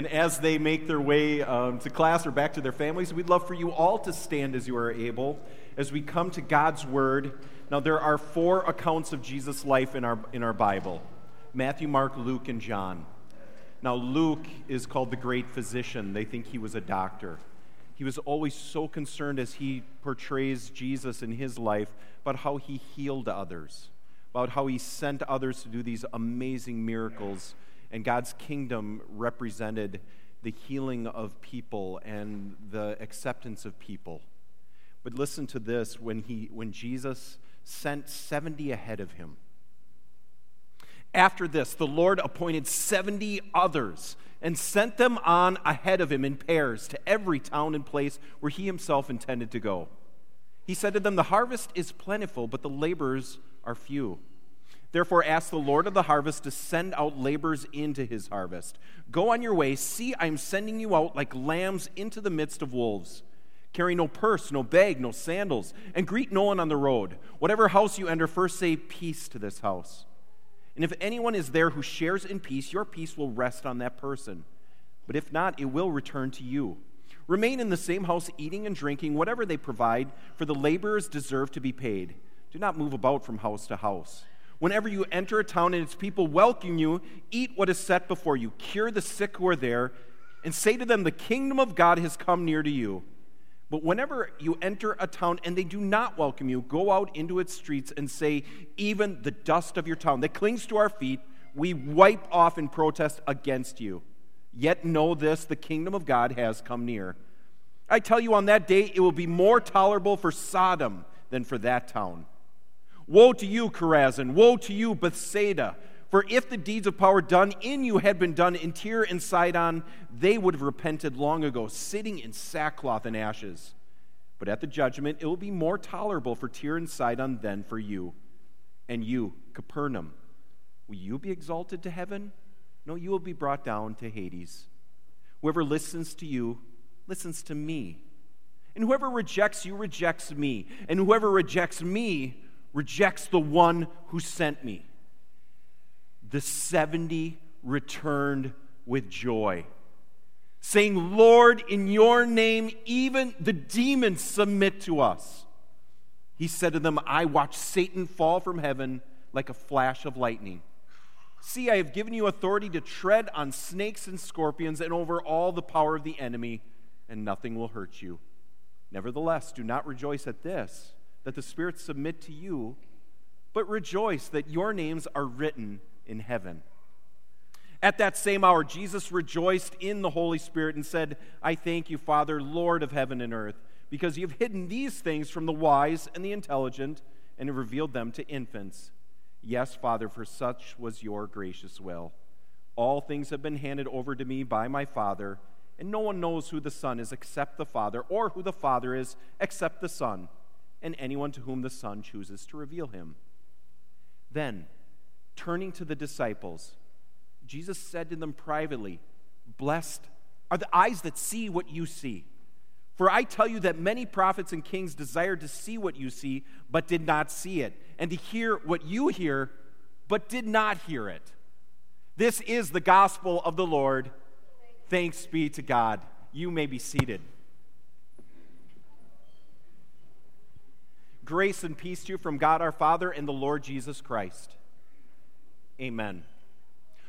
and as they make their way to class or back to their families, we'd love for you all to stand as you are able as we come to God's Word. Now, there are 4 accounts of Jesus' life in our Bible: Matthew, Mark, Luke, and John. Now, Luke is called the great physician. They think he was a doctor. He was always so concerned as he portrays Jesus in his life about how he healed others, about how he sent others to do these amazing miracles, and God's kingdom represented the healing of people and the acceptance of people. But listen to this, when Jesus sent 70 ahead of him. After this, the Lord appointed 70 others and sent them on ahead of him in pairs to every town and place where he himself intended to go. He said to them, "The harvest is plentiful, but the laborers are few. Therefore ask the Lord of the harvest to send out laborers into his harvest. Go on your way. See, I am sending you out like lambs into the midst of wolves. Carry no purse, no bag, no sandals, and greet no one on the road. Whatever house you enter, first say peace to this house. And if anyone is there who shares in peace, your peace will rest on that person. But if not, it will return to you. Remain in the same house, eating and drinking whatever they provide, for the laborers deserve to be paid. Do not move about from house to house. Whenever you enter a town and its people welcome you, eat what is set before you, cure the sick who are there, and say to them, the kingdom of God has come near to you. But whenever you enter a town and they do not welcome you, go out into its streets and say, even the dust of your town that clings to our feet, we wipe off in protest against you. Yet know this, the kingdom of God has come near. I tell you, on that day, it will be more tolerable for Sodom than for that town. Woe to you, Chorazin! Woe to you, Bethsaida! For if the deeds of power done in you had been done in Tyre and Sidon, they would have repented long ago, sitting in sackcloth and ashes. But at the judgment, it will be more tolerable for Tyre and Sidon than for you. And you, Capernaum, will you be exalted to heaven? No, you will be brought down to Hades. Whoever listens to you, listens to me. And whoever rejects you, rejects me. And whoever rejects me, rejects the one who sent me." The 70 returned with joy, saying, "Lord, in your name, even the demons submit to us." He said to them, "I watched Satan fall from heaven like a flash of lightning. See, I have given you authority to tread on snakes and scorpions and over all the power of the enemy, and nothing will hurt you. Nevertheless, do not rejoice at this, that the spirits submit to you, but rejoice that your names are written in heaven." At that same hour, Jesus rejoiced in the Holy Spirit and said, "I thank you, Father, Lord of heaven and earth, because you have hidden these things from the wise and the intelligent and have revealed them to infants. Yes, Father, for such was your gracious will. All things have been handed over to me by my Father, and no one knows who the Son is except the Father, or who the Father is except the Son, and anyone to whom the Son chooses to reveal him." Then, turning to the disciples, Jesus said to them privately, "Blessed are the eyes that see what you see. For I tell you that many prophets and kings desired to see what you see, but did not see it, and to hear what you hear, but did not hear it." This is the gospel of the Lord. Thanks be to God. You may be seated. Grace and peace to you from God our Father and the Lord Jesus Christ. Amen.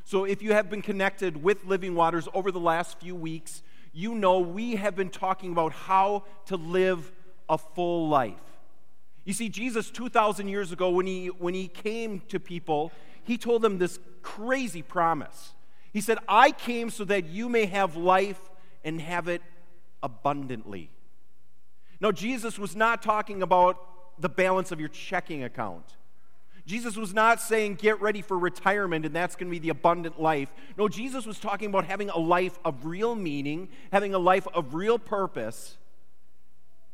So if you have been connected with Living Waters over the last few weeks, you know we have been talking about how to live a full life. You see, Jesus 2,000 years ago, when he came to people, he told them this crazy promise. He said, "I came so that you may have life and have it abundantly." Now, Jesus was not talking about the balance of your checking account. Jesus was not saying, "Get ready for retirement, and that's going to be the abundant life." No, Jesus was talking about having a life of real meaning, having a life of real purpose.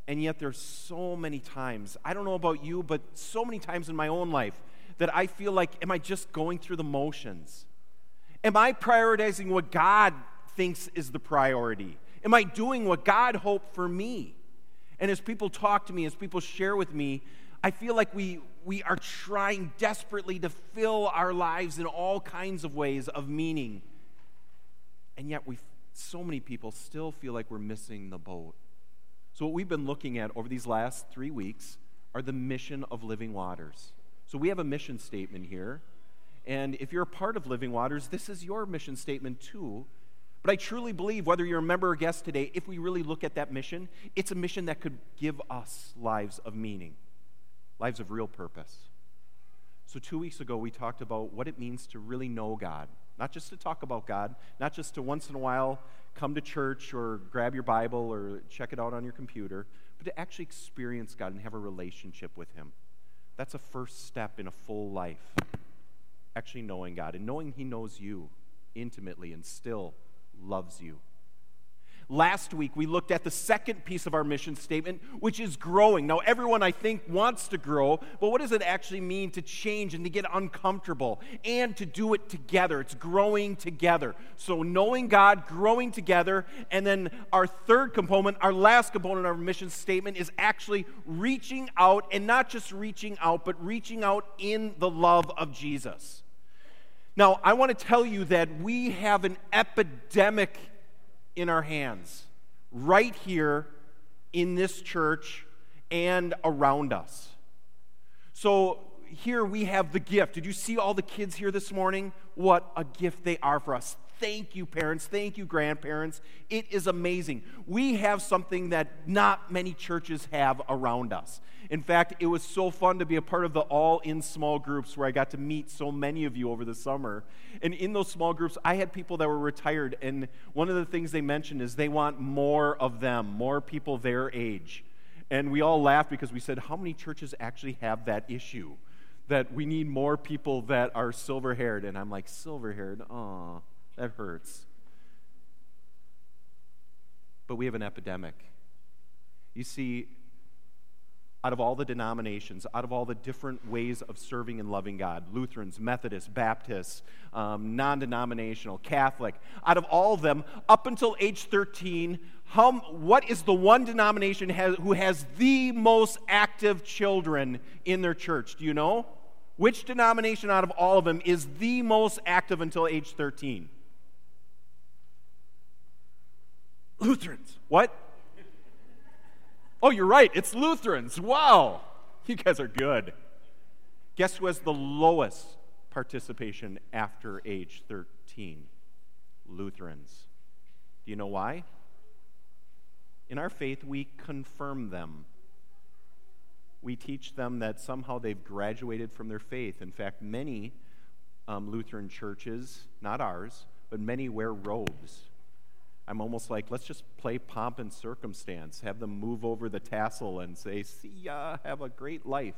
And yet there's so many times, I don't know about you, but so many times in my own life that I feel like, am I just going through the motions? Am I prioritizing what God thinks is the priority? Am I doing what God hoped for me? And as people talk to me, as people share with me, I feel like we are trying desperately to fill our lives in all kinds of ways of meaning. And yet we so many people still feel like we're missing the boat. So what we've been looking at over these last 3 weeks are the mission of Living Waters. So we have a mission statement here. And if you're a part of Living Waters, this is your mission statement too. But I truly believe, whether you're a member or guest today, if we really look at that mission, it's a mission that could give us lives of meaning, lives of real purpose. So 2 weeks ago, we talked about what it means to really know God, not just to talk about God, not just to once in a while come to church or grab your Bible or check it out on your computer, but to actually experience God and have a relationship with Him. That's a first step in a full life, actually knowing God and knowing He knows you intimately and still loves you. Last week, we looked at the second piece of our mission statement, which is growing. Now, everyone, I think, wants to grow, but what does it actually mean to change and to get uncomfortable and to do it together? It's growing together. So knowing God, growing together, and then our third component, our last component of our mission statement is actually reaching out, and not just reaching out, but reaching out in the love of Jesus. Now, I want to tell you that we have an epidemic in our hands, right here in this church and around us. So here we have the gift. Did you see all the kids here this morning? What a gift they are for us. Thank you, parents. Thank you, grandparents. It is amazing. We have something that not many churches have around us. In fact, it was so fun to be a part of the all-in small groups where I got to meet so many of you over the summer. And in those small groups, I had people that were retired, and one of the things they mentioned is they want more of them, more people their age. And we all laughed because we said, how many churches actually have that issue, that we need more people that are silver-haired? And I'm like, silver-haired? Aw, that hurts. But we have an epidemic. You see, out of all the denominations, out of all the different ways of serving and loving God, Lutherans, Methodists, Baptists, non-denominational, Catholic, out of all of them, up until age 13, what is the one denomination who has the most active children in their church? Do you know? Which denomination out of all of them is the most active until age 13? Lutherans. What? Oh, you're right. It's Lutherans. Wow. You guys are good. Guess who has the lowest participation after age 13? Lutherans. Do you know why? In our faith, we confirm them. We teach them that somehow they've graduated from their faith. In fact, many Lutheran churches, not ours, but many wear robes. I'm almost like, let's just play pomp and circumstance, have them move over the tassel and say, see ya, have a great life.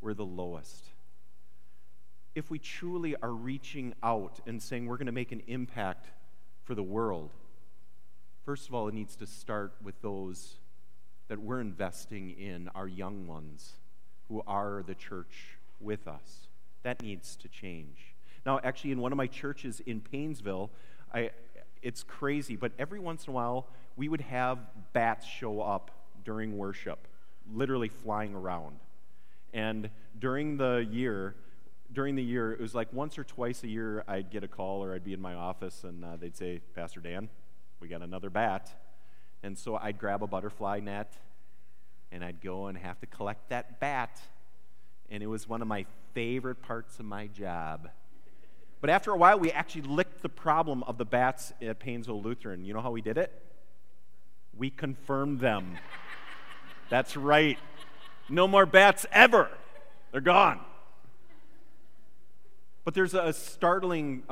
We're the lowest. If we truly are reaching out and saying we're going to make an impact for the world, first of all, it needs to start with those that we're investing in, our young ones who are the church with us. That needs to change. Now, actually, in one of my churches in Painesville, it's crazy, but every once in a while, we would have bats show up during worship, literally flying around. And during the year, it was like once or twice a year, I'd get a call or I'd be in my office, and they'd say, Pastor Dan, we got another bat. And so I'd grab a butterfly net, and I'd go and have to collect that bat. And it was one of my favorite parts of my job. But after a while, we actually licked the problem of the bats at Painesville Lutheran. You know how we did it? We confirmed them. That's right. No more bats ever. They're gone. But there's a startling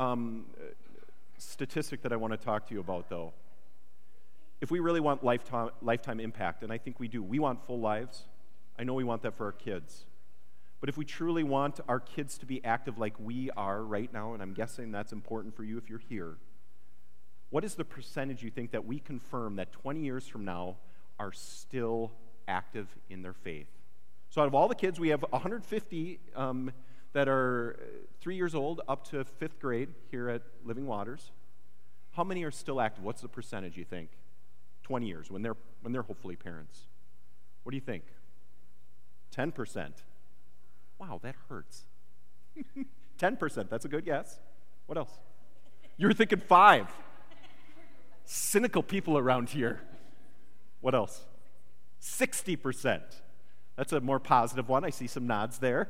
statistic that I want to talk to you about, though. If we really want lifetime impact, and I think we do, we want full lives. I know we want that for our kids. But if we truly want our kids to be active like we are right now, and I'm guessing that's important for you if you're here, what is the percentage you think that we confirm that 20 years from now are still active in their faith? So out of all the kids, we have 150 that are 3 years old up to fifth grade here at Living Waters. How many are still active? What's the percentage you think? 20 years, when they're hopefully parents. What do you think? 10%. Wow, that hurts. 10%, that's a good guess. What else? You were thinking 5. cynical people around here. What else? 60%. That's a more positive one. I see some nods there.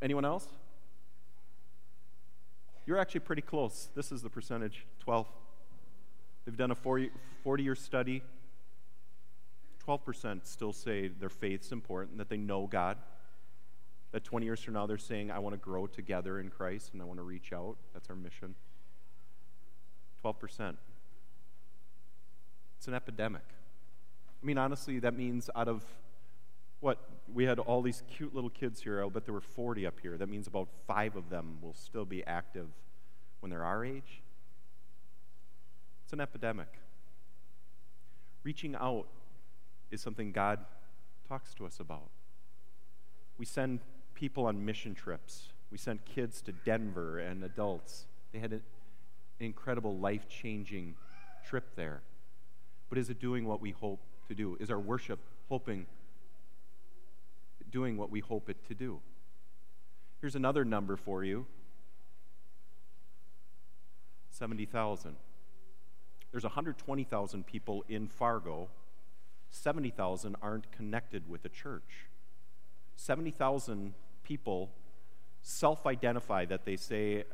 Anyone else? You're actually pretty close. This is the percentage, 12. They've done a 40-year study. 12% still say their faith's important, that they know God, that 20 years from now they're saying, I want to grow together in Christ and I want to reach out. That's our mission. 12%. It's an epidemic. I mean, honestly, that means out of what? We had all these cute little kids here. I'll bet there were 40 up here. That means about 5 of them will still be active when they're our age. It's an epidemic. Reaching out is something God talks to us about. We send people on mission trips. We sent kids to Denver and adults. They had an incredible life-changing trip there. But is it doing what we hope to do? Is our worship doing what we hope it to do? Here's another number for you. 70,000. There's 120,000 people in Fargo. 70,000 aren't connected with a church. 70,000 people self-identify that they say,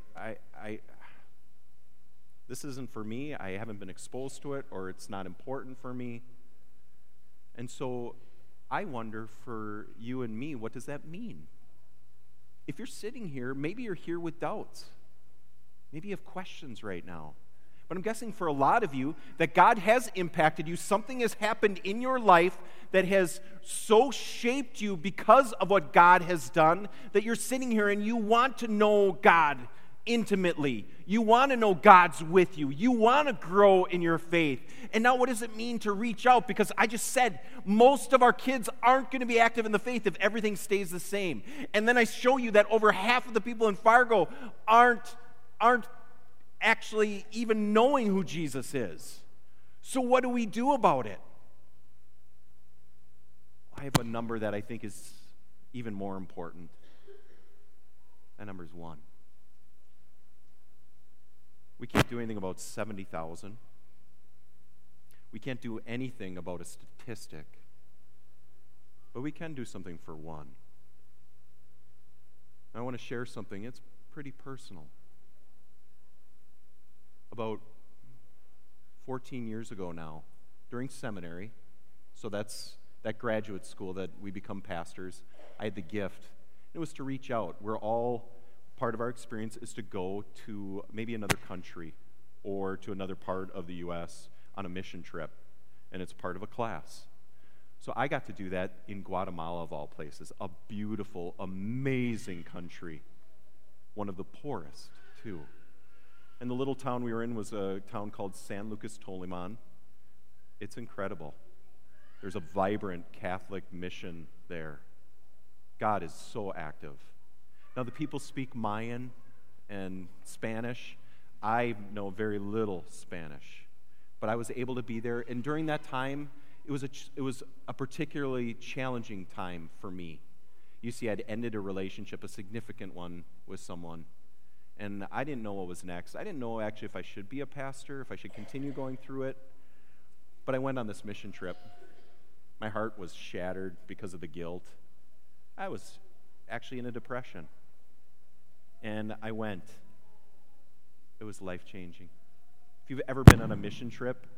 this isn't for me, I haven't been exposed to it, or it's not important for me. And so I wonder for you and me, what does that mean? If you're sitting here, maybe you're here with doubts. Maybe you have questions right now. But I'm guessing for a lot of you that God has impacted you. Something has happened in your life that has so shaped you because of what God has done that you're sitting here and you want to know God intimately. You want to know God's with you. You want to grow in your faith. And now what does it mean to reach out? Because I just said most of our kids aren't going to be active in the faith if everything stays the same. And then I show you that over half of the people in Fargo aren't actually even knowing who Jesus is. So what do we do about it? I have a number that I think is even more important. That number is 1. We can't do anything about 70,000. We can't do anything about a statistic. But we can do something for 1. I want to share something. It's pretty personal. About 14 years ago now, during seminary, so that's that graduate school that we become pastors, I had the gift. It was to reach out. We're all, part of our experience is to go to maybe another country or to another part of the U.S. on a mission trip, and it's part of a class. So I got to do that in Guatemala, of all places, a beautiful, amazing country, one of the poorest, too. And the little town we were in was a town called San Lucas Toliman. It's incredible. There's a vibrant Catholic mission there. God is so active. Now, the people speak Mayan and Spanish. I know very little Spanish, but I was able to be there. And during that time, it was a particularly challenging time for me. You see, I'd ended a relationship, a significant one, with someone. And I didn't know what was next. I didn't know actually if I should be a pastor, if I should continue going through it. But I went on this mission trip. My heart was shattered because of the guilt. I was actually in a depression. And I went. It was life-changing. If you've ever been on a mission trip,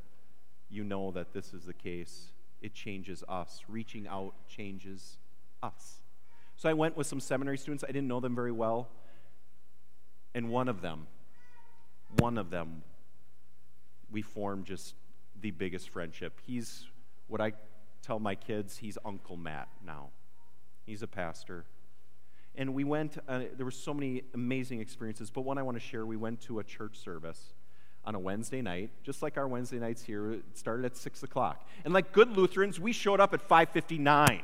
you know that this is the case. It changes us. Reaching out changes us. So I went with some seminary students. I didn't know them very well. And one of them, we formed just the biggest friendship. He's what I tell my kids, he's Uncle Matt now. He's a pastor. And we went, there were so many amazing experiences, but one I want to share, we went to a church service on a Wednesday night, just like our Wednesday nights here. It started at 6 o'clock. And like good Lutherans, we showed up at 5:59.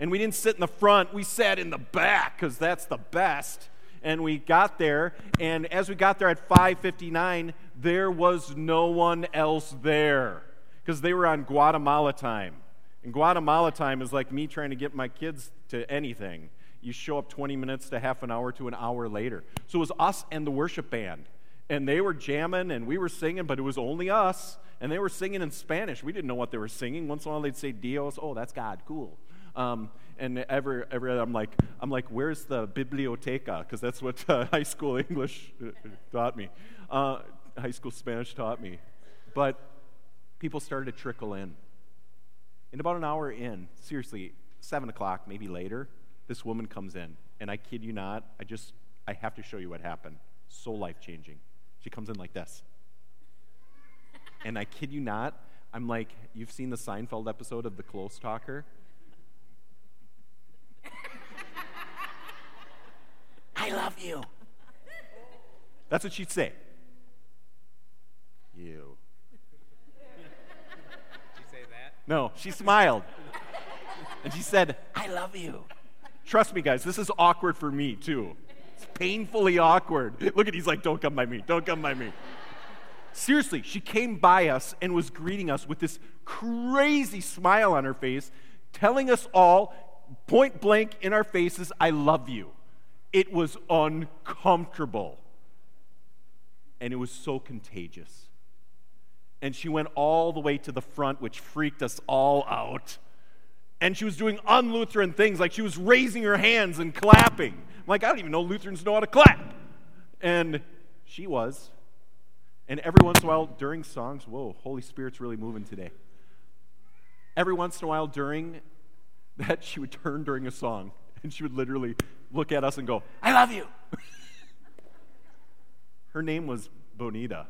And we didn't sit in the front, we sat in the back, because that's the best. And we got there, and as we got there at 5:59, there was no one else there because they were on Guatemala time. And Guatemala time is like me trying to get my kids to anything. You show up 20 minutes to half an hour to an hour later. So it was us and the worship band. and they were jamming, and we were singing, but it was only us, and they were singing in Spanish. We didn't know what they were singing. Once in a while, they'd say Dios. Oh, that's God. Cool. And every I'm like, where's the biblioteca? Because that's what high school English taught me. High school Spanish taught me. But people started to trickle in. And about an hour in, seriously, 7 o'clock, maybe later, this woman comes in. And I kid you not, I have to show you what happened. So life-changing. She comes in like this. And I kid you not, I'm like, you've seen the Seinfeld episode of The Close Talker? I love you. That's what she'd say. You. Did she say that? No, she smiled. And she said, I love you. Trust me, guys, this is awkward for me, too. It's painfully awkward. Look at, he's like, don't come by me, don't come by me. Seriously, she came by us and was greeting us with this crazy smile on her face, telling us all, point blank in our faces, I love you. It was uncomfortable. And it was so contagious. And she went all the way to the front, which freaked us all out. And she was doing un-Lutheran things, like she was raising her hands and clapping. I'm like, I don't even know Lutherans know how to clap. And she was. And every once in a while during songs, whoa, Holy Spirit's really moving today. Every once in a while during that, she would turn during a song, and she would literally look at us and go, I love you. Her name was Bonita,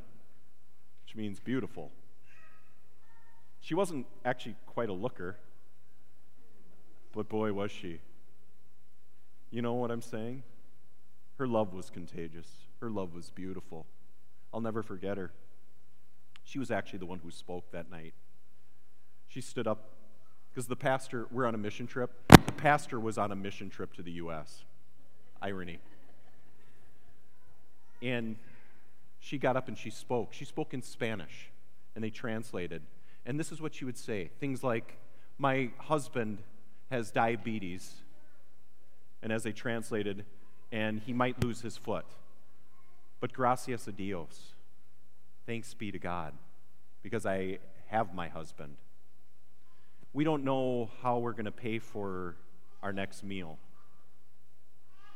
which means beautiful. She wasn't actually quite a looker. But boy, was she. You know what I'm saying? Her love was contagious. Her love was beautiful. I'll never forget her. She was actually the one who spoke that night. She stood up, because the pastor, we're on a mission trip. The pastor was on a mission trip to the U.S. Irony. And she got up and she spoke. She spoke in Spanish, and they translated. And this is what she would say. Things like, my husband has diabetes, and as they translated, and he might lose his foot. But gracias a Dios, thanks be to God, because I have my husband. We don't know how we're going to pay for our next meal.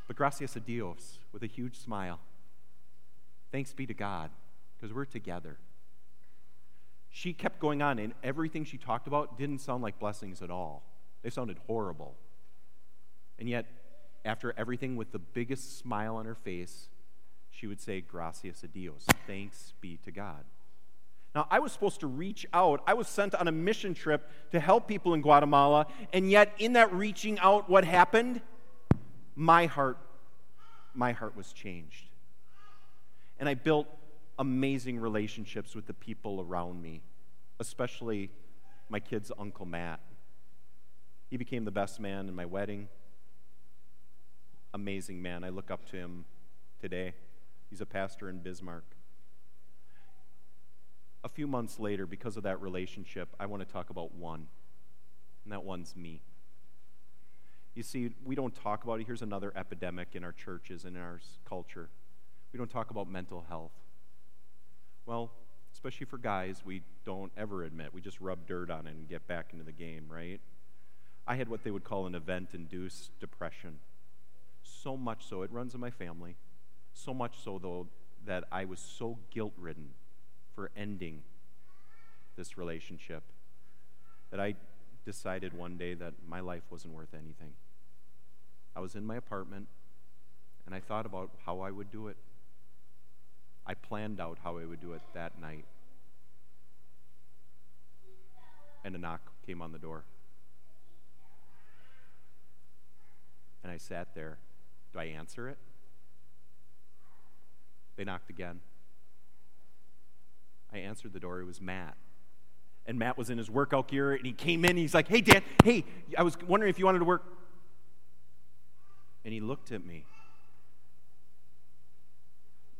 But gracias a Dios, with a huge smile, thanks be to God, because we're together. She kept going on, and everything she talked about didn't sound like blessings at all. They sounded horrible. And yet, after everything, with the biggest smile on her face, she would say, gracias a Dios, thanks be to God. Now, I was supposed to reach out. I was sent on a mission trip to help people in Guatemala, and yet in that reaching out, what happened? My heart was changed. And I built amazing relationships with the people around me, especially my kid's Uncle Matt. He became the best man in my wedding. Amazing man. I look up to him today. He's a pastor in Bismarck. A few months later, because of that relationship, I want to talk about one, and that one's me. You see, we don't talk about it. Here's another epidemic in our churches and in our culture. We don't talk about mental health. Well, especially for guys, we don't ever admit. We just rub dirt on it and get back into the game, right? I had what they would call an event-induced depression. So much so, it runs in my family. So much so, though, that I was so guilt-ridden for ending this relationship that I decided one day that my life wasn't worth anything. I was in my apartment, and I thought about how I would do it. I planned out how I would do it that night. And a knock came on the door. And I sat there. Do I answer it? They knocked again. I answered the door. It was Matt. And Matt was in his workout gear, and he came in, and he's like, hey, Dan, hey, I was wondering if you wanted to work. And he looked at me.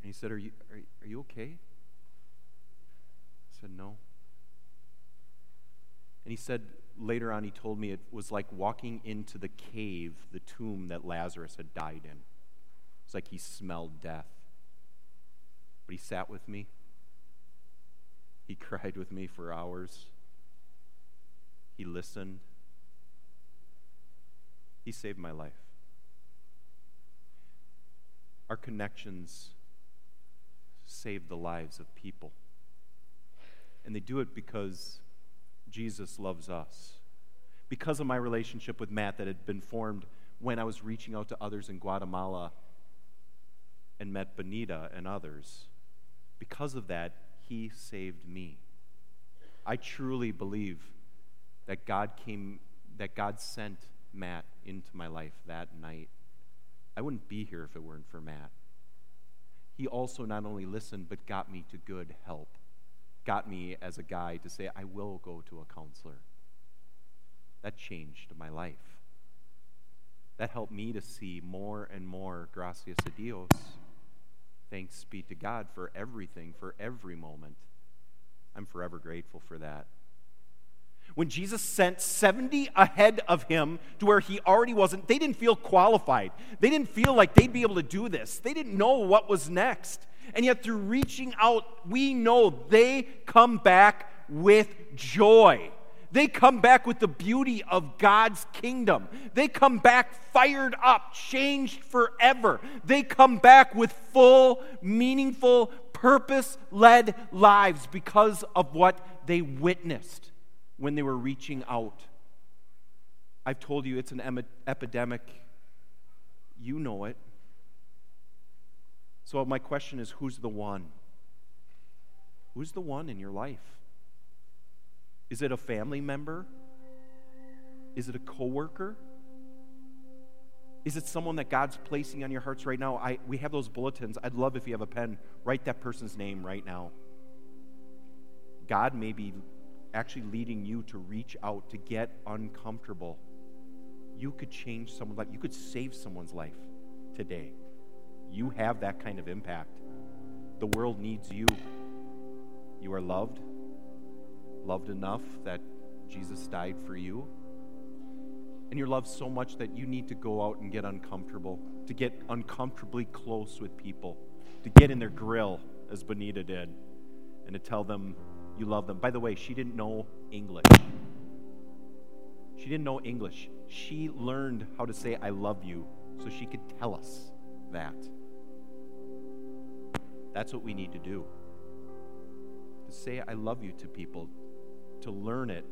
And he said, are you okay? I said, no. And he said, later on, he told me it was like walking into the cave, the tomb that Lazarus had died in. It's like he smelled death. But he sat with me. He cried with me for hours. He listened. He saved my life. Our connections save the lives of people. And they do it because Jesus loves us. Because of my relationship with Matt that had been formed when I was reaching out to others in Guatemala and met Bonita and others, because of that, he saved me. I truly believe that God sent Matt into my life that night. I wouldn't be here if it weren't for Matt. He also not only listened, but got me to good help. Got me as a guide to say, I will go to a counselor. That changed my life. That helped me to see more and more, gracias a Dios, thanks be to God for everything, for every moment. I'm forever grateful for that. When Jesus sent 70 ahead of him to where he already wasn't, they didn't feel qualified. They didn't feel like they'd be able to do this. They didn't know what was next. And yet through reaching out, we know they come back with joy. They come back with the beauty of God's kingdom. They come back fired up, changed forever. They come back with full, meaningful, purpose-led lives because of what they witnessed when they were reaching out. I've told you it's an epidemic. You know it. So my question is, who's the one? Who's the one in your life? Is it a family member? Is it a coworker? Is it someone that God's placing on your hearts right now? We have those bulletins. I'd love if you have a pen. Write that person's name right now. God may be actually leading you to reach out, to get uncomfortable. You could change someone's life. You could save someone's life today. You have that kind of impact. The world needs you. You are loved. Loved enough that Jesus died for you. And you're loved so much that you need to go out and get uncomfortable, to get uncomfortably close with people, to get in their grill, as Bonita did, and to tell them you love them. By the way, she didn't know English. She didn't know English. She learned how to say, I love you, so she could tell us that. That's what we need to do. To say, I love you to people, to learn it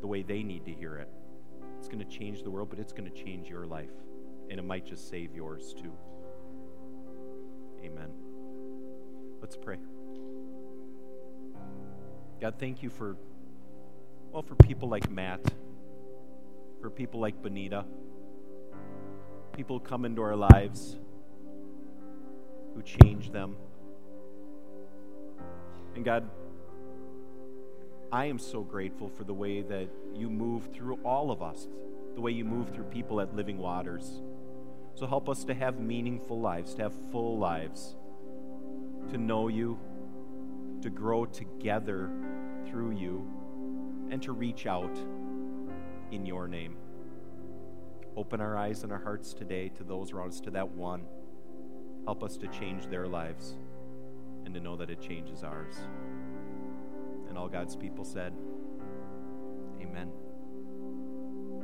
the way they need to hear it. It's going to change the world, but it's going to change your life. And it might just save yours too. Amen. Let's pray. God, thank you for people like Matt, for people like Bonita, people who come into our lives, who change them. And God, I am so grateful for the way that you move through all of us, the way you move through people at Living Waters. So help us to have meaningful lives, to have full lives, to know you, to grow together through you, and to reach out in your name. Open our eyes and our hearts today to those around us, to that one. Help us to change their lives and to know that it changes ours. And all God's people said,